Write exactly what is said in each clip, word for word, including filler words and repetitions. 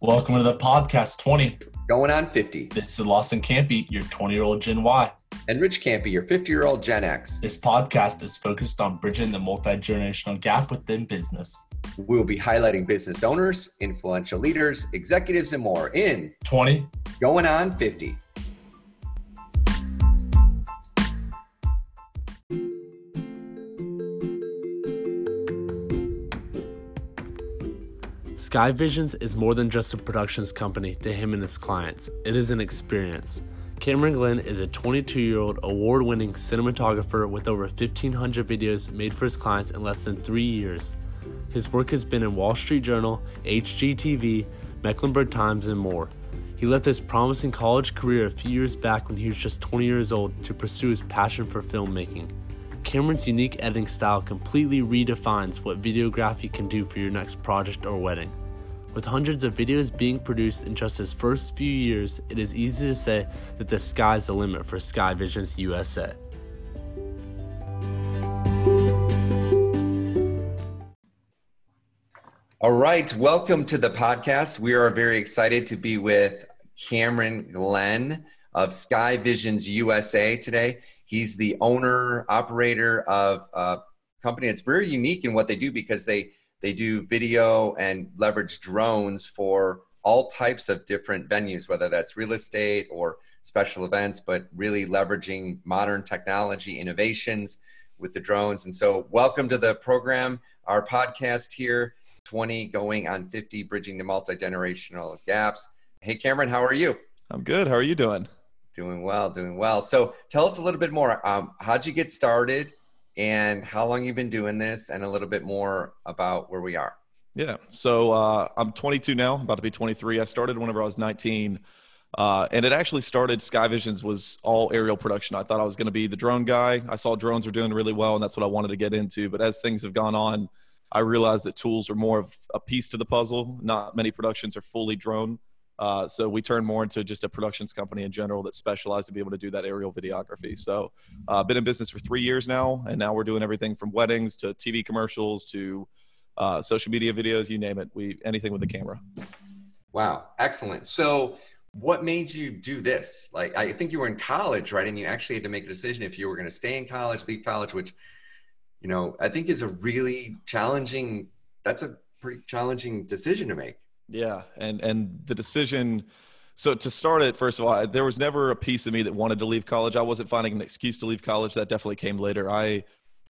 Welcome to the podcast twenty. Going on fifty. This is Lawson Campy, your twenty-year-old Gen Y. And Rich Campy, your fifty-year-old Gen X. This podcast is focused on bridging the multi-generational gap within business. We will be highlighting business owners, influential leaders, executives, and more in twenty. Going on fifty. Sky Visions is more than just a productions company to him and his clients. It is an experience. Cameron Glenn is a twenty-two-year-old award-winning cinematographer with over fifteen hundred videos made for his clients in less than three years. His work has been in Wall Street Journal, H G T V, Mecklenburg Times, and more. He left his promising college career a few years back when he was just twenty years old to pursue his passion for filmmaking. Cameron's unique editing style completely redefines what videography can do for your next project or wedding. With hundreds of videos being produced in just his first few years, it is easy to say that the sky's the limit for Sky Visions U S A. All right, welcome to the podcast. We are very excited to be with Cameron Glenn of Sky Visions U S A today. He's the owner, operator of a company that's very unique in what they do because they, they do video and leverage drones for all types of different venues, whether that's real estate or special events, but really leveraging modern technology innovations with the drones. And so welcome to the program, our podcast here, twenty going on fifty, bridging the multi-generational gaps. Hey, Cameron, how are you? I'm good. How are you doing? Doing well, doing well. So tell us a little bit more. Um, how'd you get started and how long you've been doing this and a little bit more about where we are? Yeah. So uh, I'm twenty-two now, about to be twenty-three. I started whenever I was nineteen. Uh, and it actually started, Sky Visions was all aerial production. I thought I was going to be the drone guy. I saw drones were doing really well and that's what I wanted to get into. But as things have gone on, I realized that tools are more of a piece to the puzzle. Not many productions are fully drone. Uh, so we turned more into just a productions company in general that specialized to be able to do that aerial videography. So I've uh, been in business for three years now, and now we're doing everything from weddings to T V commercials to uh, social media videos, you name it, we anything with a camera. Wow. Excellent. So what made you do this? Like, I think you were in college, right? And you actually had to make a decision if you were going to stay in college, leave college, which, you know, I think is a really challenging, that's a pretty challenging decision to make. Yeah. And, and the decision, so to start it, first of all, there was never a piece of me that wanted to leave college. I wasn't finding an excuse to leave college. That definitely came later. I,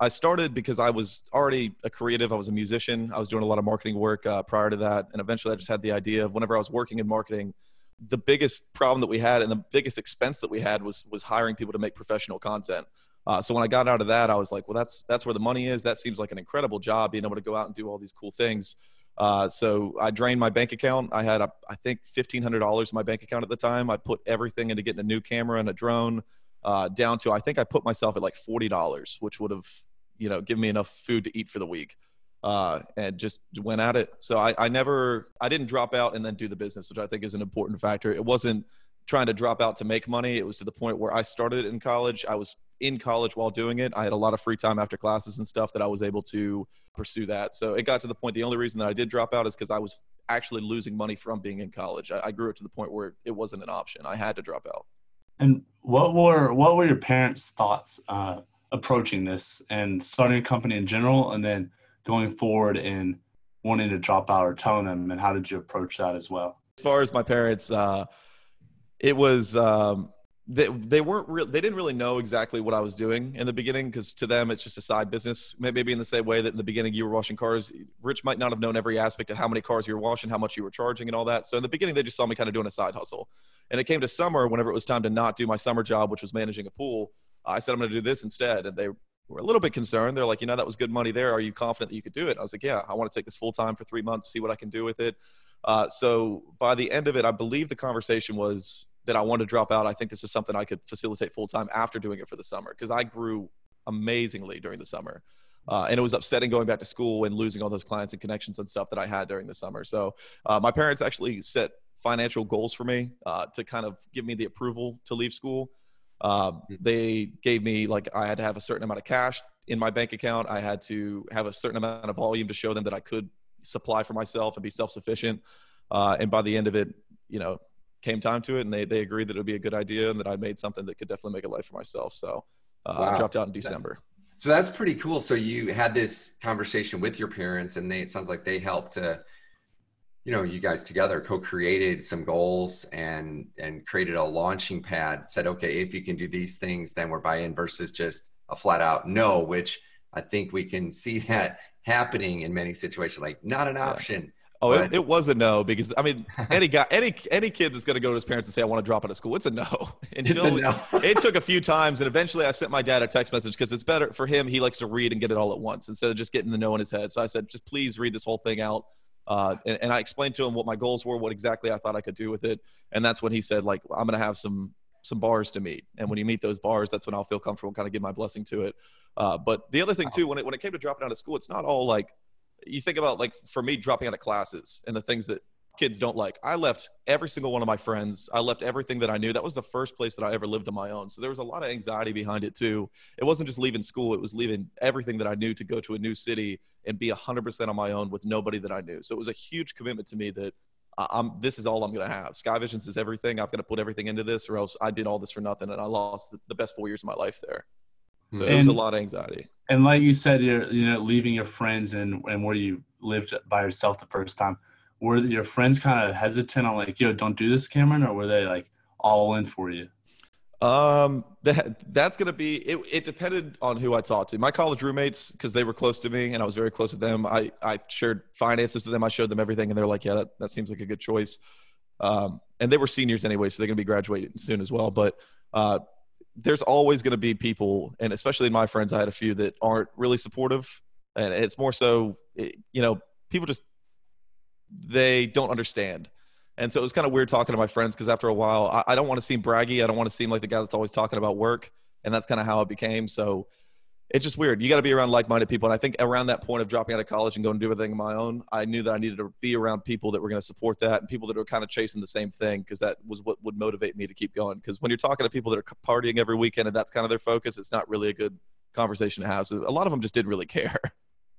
I started because I was already a creative. I was a musician. I was doing a lot of marketing work uh, prior to that. And eventually I just had the idea of whenever I was working in marketing, the biggest problem that we had and the biggest expense that we had was, was hiring people to make professional content. Uh, so when I got out of that, I was like, well, that's, that's where the money is. That seems like an incredible job, being able to go out and do all these cool things. Uh, so I drained my bank account. I had, a, I think, fifteen hundred dollars in my bank account at the time. I put everything into getting a new camera and a drone uh, down to, I think I put myself at like forty dollars, which would have, you know, given me enough food to eat for the week uh, and just went at it. So I, I never, I didn't drop out and then do the business, which I think is an important factor. It wasn't trying to drop out to make money. It was to the point where I started in college. I was in college while doing it. I had a lot of free time after classes and stuff that I was able to pursue that. So it got to the point, the only reason that I did drop out is because I was actually losing money from being in college. I, I grew up to the point where it wasn't an option. I had to drop out. And what were, what were your parents' thoughts uh, approaching this and starting a company in general and then going forward and wanting to drop out or telling them, and how did you approach that as well? As far as my parents, uh, it was, um, They, they weren't real. They didn't really know exactly what I was doing in the beginning, because to them it's just a side business. Maybe in the same way that in the beginning you were washing cars, Rich might not have known every aspect of how many cars you were washing, how much you were charging, and all that. So in the beginning they just saw me kind of doing a side hustle. And it came to summer, whenever it was time to not do my summer job, which was managing a pool, I said I'm going to do this instead. And they were a little bit concerned. They're like, you know, that was good money there. Are you confident that you could do it? I was like, yeah, I want to take this full time for three months, see what I can do with it. Uh, so by the end of it, I believe the conversation was that I wanted to drop out. I think this was something I could facilitate full-time after doing it for the summer, because I grew amazingly during the summer. Uh, and it was upsetting going back to school and losing all those clients and connections and stuff that I had during the summer. So uh, my parents actually set financial goals for me uh, to kind of give me the approval to leave school. Uh, they gave me, like, I had to have a certain amount of cash in my bank account. I had to have a certain amount of volume to show them that I could supply for myself and be self-sufficient. Uh, and by the end of it, you know, came time to it, and they, they agreed that it would be a good idea and that I made something that could definitely make a life for myself. So uh, wow. I dropped out in December. So that's pretty cool. So you had this conversation with your parents, and they, it sounds like they helped to, uh, you know, you guys together co-created some goals and, and created a launching pad, said, okay, if you can do these things, then we're buy-in, versus just a flat out no, which I think we can see that happening in many situations, like not an option. Yeah. Oh, but it, it was a no, because I mean, any guy, any, any kid that's going to go to his parents and say, I want to drop out of school, it's a no. Until it's a no. It took a few times. And eventually I sent my dad a text message, because it's better for him. He likes to read and get it all at once instead of just getting the no in his head. So I said, just please read this whole thing out. Uh, and, and I explained to him what my goals were, what exactly I thought I could do with it. And that's when he said, like, I'm going to have some, some bars to meet. And when you meet those bars, that's when I'll feel comfortable, kind of give my blessing to it. Uh, but the other thing too, when it, when it came to dropping out of school, it's not all like, you think about, like for me, dropping out of classes and the things that kids don't like. I left every single one of my friends. I left everything that I knew. That was the first place that I ever lived on my own. So there was a lot of anxiety behind it too. It wasn't just leaving school. It was leaving everything that I knew to go to a new city and be one hundred percent on my own with nobody that I knew. So it was a huge commitment to me that I'm, this is all I'm going to have. Sky Visions is everything. I've got to put everything into this, or else I did all this for nothing. And I lost the best four years of my life there. So and, it was a lot of anxiety. And like you said, you're, you know, leaving your friends and, and where you lived by yourself the first time, were your friends kind of hesitant on like, yo, don't do this, Cameron? Or were they like all in for you? Um, that, that's going to be, it, it depended on who I talked to. My college roommates, because they were close to me and I was very close to them. I, I shared finances with them. I showed them everything. And they're like, yeah, that, that seems like a good choice. Um, and they were seniors anyway, so they're going to be graduating soon as well. But, uh, there's always going to be people, and especially in my friends, I had a few that aren't really supportive. And it's more so, you know, people just, they don't understand. And so it was kind of weird talking to my friends, because after a while, I, I don't want to seem braggy. I don't want to seem like the guy that's always talking about work. And that's kind of how it became. So it's just weird. You got to be around like-minded people. And I think around that point of dropping out of college and going to do everything on my own, I knew that I needed to be around people that were going to support that, and people that were kind of chasing the same thing, because that was what would motivate me to keep going. Because when you're talking to people that are partying every weekend and that's kind of their focus, it's not really a good conversation to have. So a lot of them just didn't really care.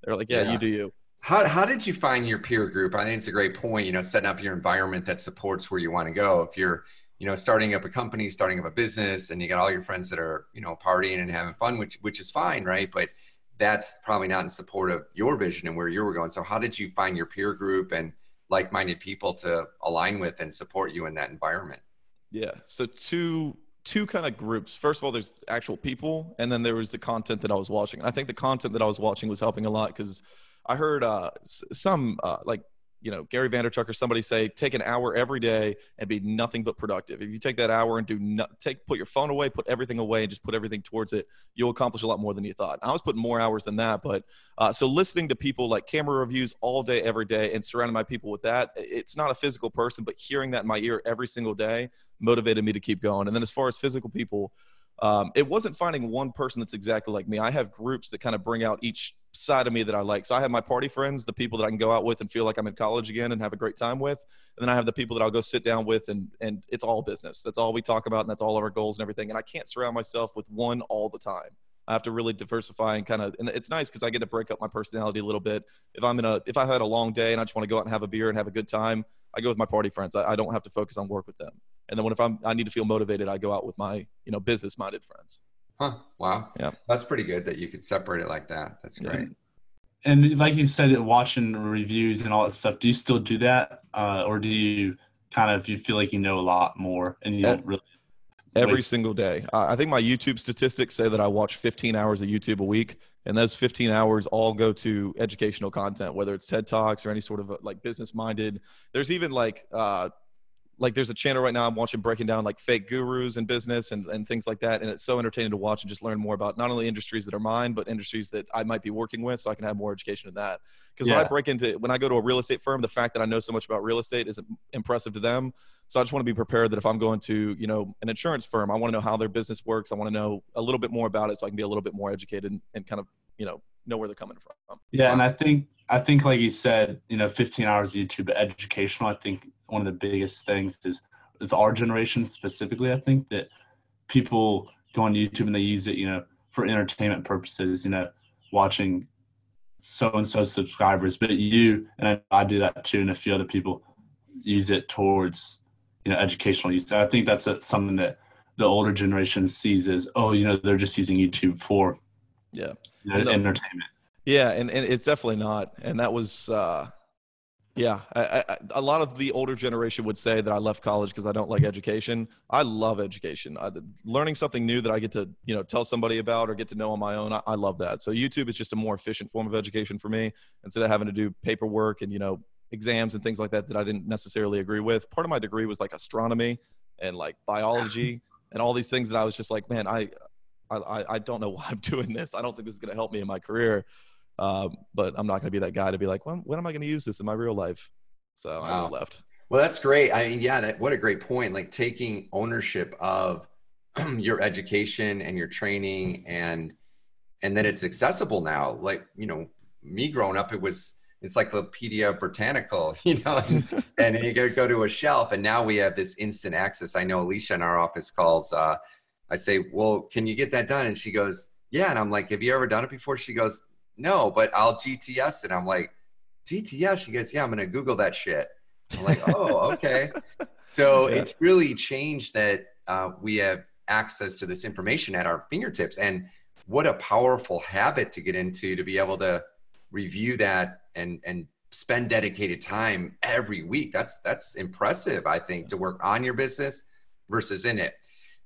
They're like, yeah, yeah, you do you. How, how did you find your peer group? I think it's a great point, you know, setting up your environment that supports where you want to go. If you're, you know, starting up a company, starting up a business, and you got all your friends that are, you know, partying and having fun, which, which is fine, right? But that's probably not in support of your vision and where you were going. So how did you find your peer group and like-minded people to align with and support you in that environment? Yeah. So two, two kind of groups. First of all, there's actual people. And then there was the content that I was watching. And I think the content that I was watching was helping a lot, because I heard uh, some uh, like, you know, Gary Vaynerchuk or somebody say, take an hour every day and be nothing but productive. If you take that hour and do not take, put your phone away, put everything away, and just put everything towards it, you'll accomplish a lot more than you thought. And I was putting more hours than that, but uh, so listening to people like camera reviews all day, every day, and surrounding my people with that, it's not a physical person, but hearing that in my ear every single day motivated me to keep going. And then as far as physical people, um, it wasn't finding one person that's exactly like me. I have groups that kind of bring out each side of me that I like. So I have my party friends, the people that I can go out with and feel like I'm in college again and have a great time with. And then I have the people that I'll go sit down with and, and it's all business. That's all we talk about. And that's all of our goals and everything. And I can't surround myself with one all the time. I have to really diversify and kind of, and it's nice because I get to break up my personality a little bit. If I'm in a, if I had a long day and I just want to go out and have a beer and have a good time, I go with my party friends. I, I don't have to focus on work with them. And then when, if I'm, I need to feel motivated, I go out with my, you know, business minded friends. Huh. Wow. Yeah. That's pretty good that you could separate it like that. That's great. And like you said, watching reviews and all that stuff, do you still do that? Uh, or do you kind of, you feel like you know a lot more and you don't really? Every waste. Single day. Uh, I think my YouTube statistics say that I watch fifteen hours of YouTube a week, and those fifteen hours all go to educational content, whether it's TED Talks or any sort of a, like business minded. There's even like, uh, Like there's a channel right now I'm watching breaking down like fake gurus in business and, and things like that. And it's so entertaining to watch and just learn more about not only industries that are mine, but industries that I might be working with, so I can have more education in that. Because yeah. when I break into, when I go to a real estate firm, the fact that I know so much about real estate isn't impressive to them. So I just want to be prepared that if I'm going to, you know, an insurance firm, I want to know how their business works. I want to know a little bit more about it so I can be a little bit more educated and, and kind of, you know, know where they're coming from. Yeah. And I think, I think like you said, you know, fifteen hours of YouTube educational, I think one of the biggest things is with our generation specifically, I think that people go on YouTube and they use it, you know, for entertainment purposes, you know, watching so-and-so subscribers, but you, and I, I do that too, and a few other people, use it towards, you know, educational use. And I think that's a, something that the older generation sees as, oh, you know, they're just using YouTube for yeah you know, the, entertainment. Yeah, and, and it's definitely not. And that was, uh, yeah, I, I, a lot of the older generation would say that I left college because I don't like education. I love education. I, learning something new that I get to, you know, tell somebody about or get to know on my own, I, I love that. So YouTube is just a more efficient form of education for me instead of having to do paperwork and, you know, exams and things like that that I didn't necessarily agree with. Part of my degree was like astronomy and like biology and all these things that I was just like, man, I, I, I don't know why I'm doing this. I don't think this is going to help me in my career. Um, but I'm not going to be that guy to be like, well, when am I going to use this in my real life? So wow. I just left. Well, that's great. I mean, yeah, that, what a great point. Like taking ownership of your education and your training, and, and then it's accessible now. Like, you know, me growing up, it was Encyclopedia Britannica, you know, and, and you go to a shelf, and now we have this instant access. I know Alicia in our office calls, uh, I say, well, can you get that done? And she goes, yeah. And I'm like, have you ever done it before? She goes, no, but I'll G T S. And I'm like, G T S? She goes, yeah, I'm going to Google that shit. I'm like, oh, okay. So yeah. It's really changed that uh, we have access to this information at our fingertips. And what a powerful habit to get into, to be able to review that and, and spend dedicated time every week. That's, that's impressive, I think, to work on your business versus in it.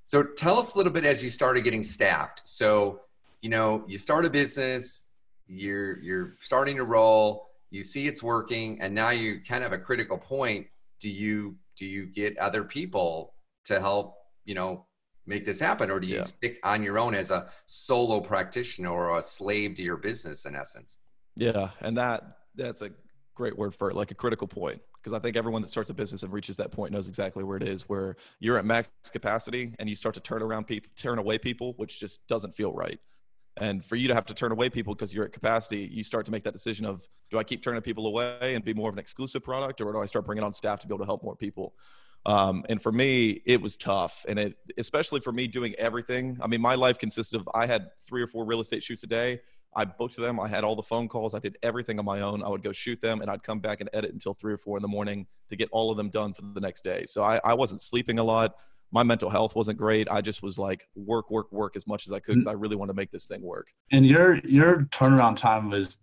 So tell us a little bit as you started getting staffed. So, you know, you start a business, you're you're starting to roll, you see it's working, and now you kind of have a critical point. Do you do you get other people to help, you know, make this happen, or do you yeah. stick on your own as a solo practitioner or a slave to your business in essence? Yeah, and that that's a great word for it, like a critical point. Because I think everyone that starts a business and reaches that point knows exactly where it is, where you're at max capacity and you start to turn around people, turn away people, which just doesn't feel right. And for you to have to turn away people because you're at capacity, you start to make that decision of, do I keep turning people away and be more of an exclusive product, or do I start bringing on staff to be able to help more people? Um, and for me, it was tough. And it, especially for me doing everything. I mean, my life consisted of, I had three or four real estate shoots a day. I booked them. I had all the phone calls. I did everything on my own. I would go shoot them and I'd come back and edit until three or four in the morning to get all of them done for the next day. So I, I wasn't sleeping a lot. My mental health wasn't great. I just was like work, work, work as much as I could because I really wanted to make this thing work. And your your turnaround time was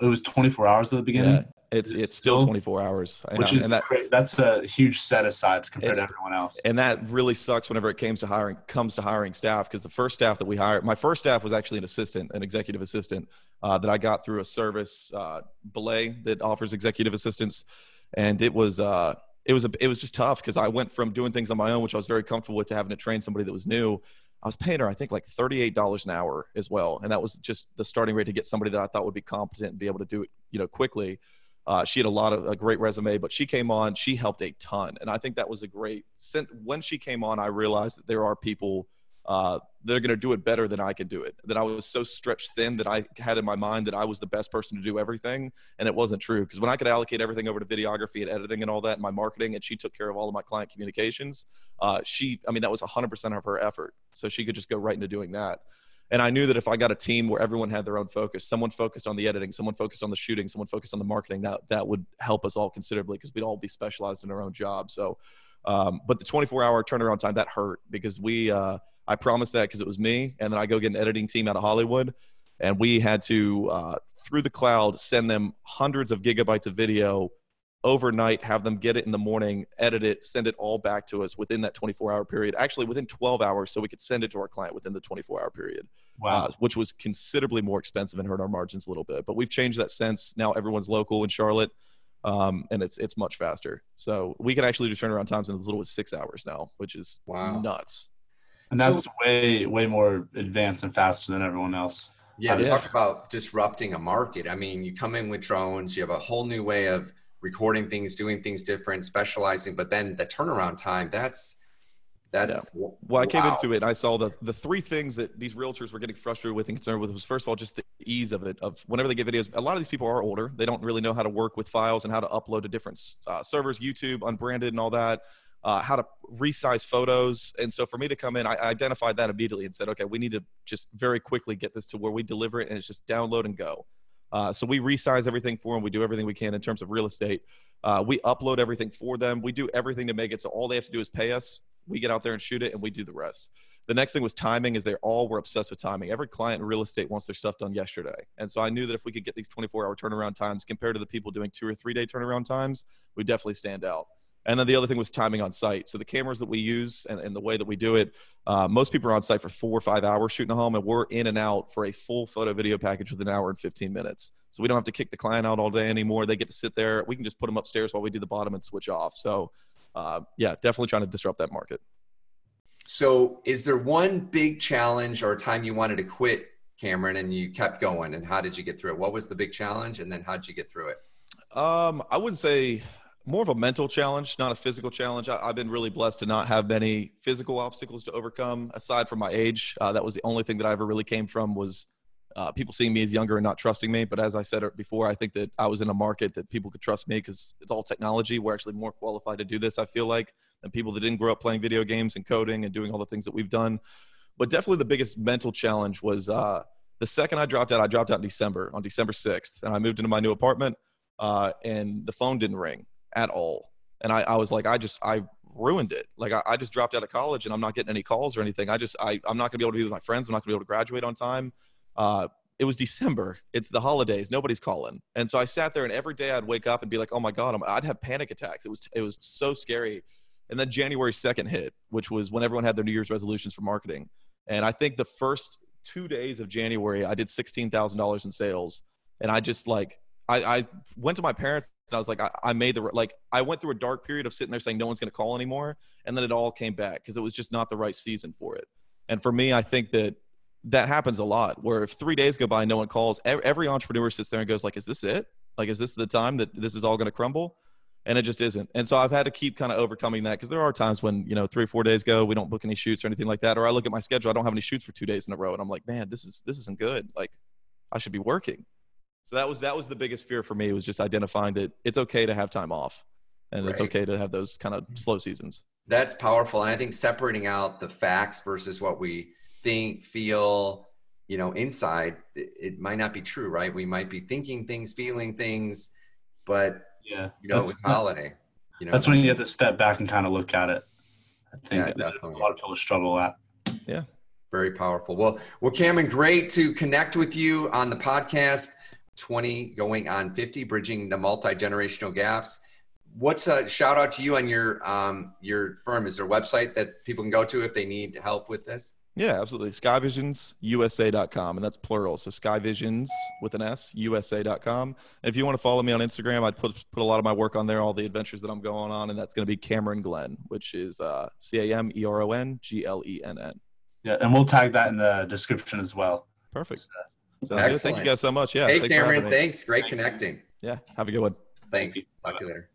it was twenty-four hours at the beginning. Yeah, it's it's, it's still, still twenty-four hours, which and, is and that, that's a huge set aside compared to everyone else. And that really sucks whenever it comes to hiring comes to hiring staff, because the first staff that we hired, my first staff was actually an assistant, an executive assistant uh, that I got through a service, uh, Belay, that offers executive assistants, and it was. Uh, It was a, it was just tough because I went from doing things on my own, which I was very comfortable with, to having to train somebody that was new. I was paying her, I think, like thirty-eight dollars an hour as well. And that was just the starting rate to get somebody that I thought would be competent and be able to do it, you know, quickly. Uh, she had a lot of a great resume, but she came on, she helped a ton. And I think that was a great sent. When she came on, I realized that there are people uh, that are going to do it better than I could do it. That I was so stretched thin that I had in my mind that I was the best person to do everything. And it wasn't true. Cause when I could allocate everything over to videography and editing and all that, and my marketing, and she took care of all of my client communications. Uh, she, I mean, that was a hundred percent of her effort. So she could just go right into doing that. And I knew that if I got a team where everyone had their own focus, someone focused on the editing, someone focused on the shooting, someone focused on the marketing, that, that would help us all considerably. Cause we'd all be specialized in our own job. So, um, but the twenty-four hour turnaround time, that hurt because we, uh, I promised that because it was me. And then I go get an editing team out of Hollywood, and we had to, uh, through the cloud, send them hundreds of gigabytes of video overnight, have them get it in the morning, edit it, send it all back to us within that twenty-four hour period, actually within twelve hours. So we could send it to our client within the twenty-four hour period, wow. uh, which was considerably more expensive and hurt our margins a little bit, but we've changed that since. Now everyone's local in Charlotte. Um, and it's, it's much faster. So we can actually do turnaround times in as little as six hours now, which is wow. nuts. And that's so, way, way more advanced and faster than everyone else. Yeah, yeah. Talk about disrupting a market. I mean, you come in with drones, you have a whole new way of recording things, doing things different, specializing, but then the turnaround time, that's, that's, yeah. well, wow. I came into it and I saw the, the three things that these realtors were getting frustrated with and concerned with was, first of all, just the ease of it, of whenever they get videos, a lot of these people are older. They don't really know how to work with files and how to upload to different uh, servers, YouTube, unbranded and all that. Uh, how to resize photos. And so for me to come in, I identified that immediately and said, okay, we need to just very quickly get this to where we deliver it and it's just download and go. Uh, so we resize everything for them. We do everything we can in terms of real estate. Uh, we upload everything for them. We do everything to make it so all they have to do is pay us. We get out there and shoot it, and we do the rest. The next thing was timing. Is they all were obsessed with timing. Every client in real estate wants their stuff done yesterday. And so I knew that if we could get these twenty-four hour turnaround times compared to the people doing two or three day turnaround times, we definitely stand out. And then the other thing was timing on site. So the cameras that we use and, and the way that we do it, uh, most people are on site for four or five hours shooting a home, and we're in and out for a full photo video package with an hour and fifteen minutes. So we don't have to kick the client out all day anymore. They get to sit there. We can just put them upstairs while we do the bottom and switch off. So uh, yeah, definitely trying to disrupt that market. So is there one big challenge or time you wanted to quit, Cameron, and you kept going, and how did you get through it? What was the big challenge, and then how did you get through it? Um, I would say more of a mental challenge, not a physical challenge. I, I've been really blessed to not have many physical obstacles to overcome aside from my age. Uh, that was the only thing that I ever really came from was uh, people seeing me as younger and not trusting me. But as I said before, I think that I was in a market that people could trust me because it's all technology. We're actually more qualified to do this, I feel like, and people that didn't grow up playing video games and coding and doing all the things that we've done. But definitely the biggest mental challenge was uh, the second I dropped out, I dropped out in December, on December sixth. And I moved into my new apartment uh, and the phone didn't ring at all. And I, I was like, I just, I ruined it. Like I, I just dropped out of college and I'm not getting any calls or anything. I just, I, I'm not gonna be able to be with my friends. I'm not gonna be able to graduate on time. Uh, it was December. It's the holidays. Nobody's calling. And so I sat there and every day I'd wake up and be like, oh my God, I'm, I'd have panic attacks. It was, it was so scary. And then January second hit, which was when everyone had their New Year's resolutions for marketing. And I think the first two days of January, I did sixteen thousand dollars in sales. And I just like, I, I went to my parents and I was like, I, I made the, like, I went through a dark period of sitting there saying no one's going to call anymore. And then it all came back because it was just not the right season for it. And for me, I think that that happens a lot where if three days go by and no one calls, every entrepreneur sits there and goes like, is this it? Like, is this the time that this is all going to crumble? And it just isn't. And so I've had to keep kind of overcoming that because there are times when, you know, three or four days go, we don't book any shoots or anything like that. Or I look at my schedule, I don't have any shoots for two days in a row. And I'm like, man, this is, this isn't good. Like I should be working. So that was, that was the biggest fear for me was just identifying that it's okay to have time off and right. It's okay to have those kind of slow seasons. That's powerful. And I think separating out the facts versus what we think, feel, you know, inside, it might not be true, right? We might be thinking things, feeling things, but yeah, you know, with holiday, you know, that's when you have to step back and kind of look at it. I think yeah, definitely. A lot of people struggle at. Yeah. Very powerful. Well, well, Cameron, great to connect with you on the podcast. twenty going on fifty, bridging the multi-generational gaps. What's a shout out to you and your, um, your firm? Is there a website that people can go to if they need help with this? Yeah, absolutely. Sky Visions U S A dot com. And that's plural. So Skyvisions with an S, U S A dot com. And if you want to follow me on Instagram, I put, put a lot of my work on there, all the adventures that I'm going on. And that's going to be Cameron Glenn, which is uh, C A M E R O N G L E N N. Yeah. And we'll tag that in the description as well. Perfect. So, so excellent. Thank you guys so much. Yeah. Hey, thanks Cameron. Thanks. Great Thank connecting. You. Yeah. Have a good one. Thanks. Thank Talk to you later.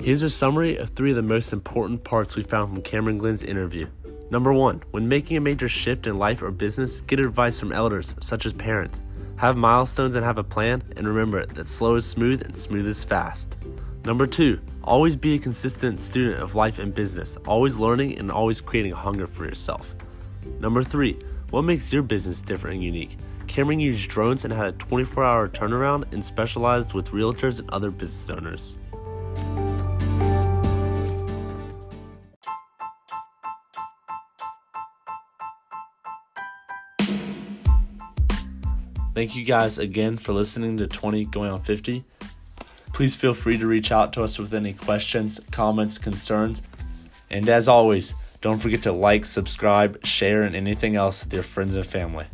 Here's a summary of three of the most important parts we found from Cameron Glenn's interview. Number one, when making a major shift in life or business, get advice from elders, such as parents. Have milestones and have a plan, and remember that slow is smooth and smooth is fast. Number two, always be a consistent student of life and business, always learning and always creating a hunger for yourself. Number three, what makes your business different and unique? Cameron used drones and had a twenty-four hour turnaround and specialized with realtors and other business owners. Thank you guys again for listening to twenty going on fifty. Please feel free to reach out to us with any questions, comments, concerns. And as always, don't forget to like, subscribe, share, and anything else with your friends and family.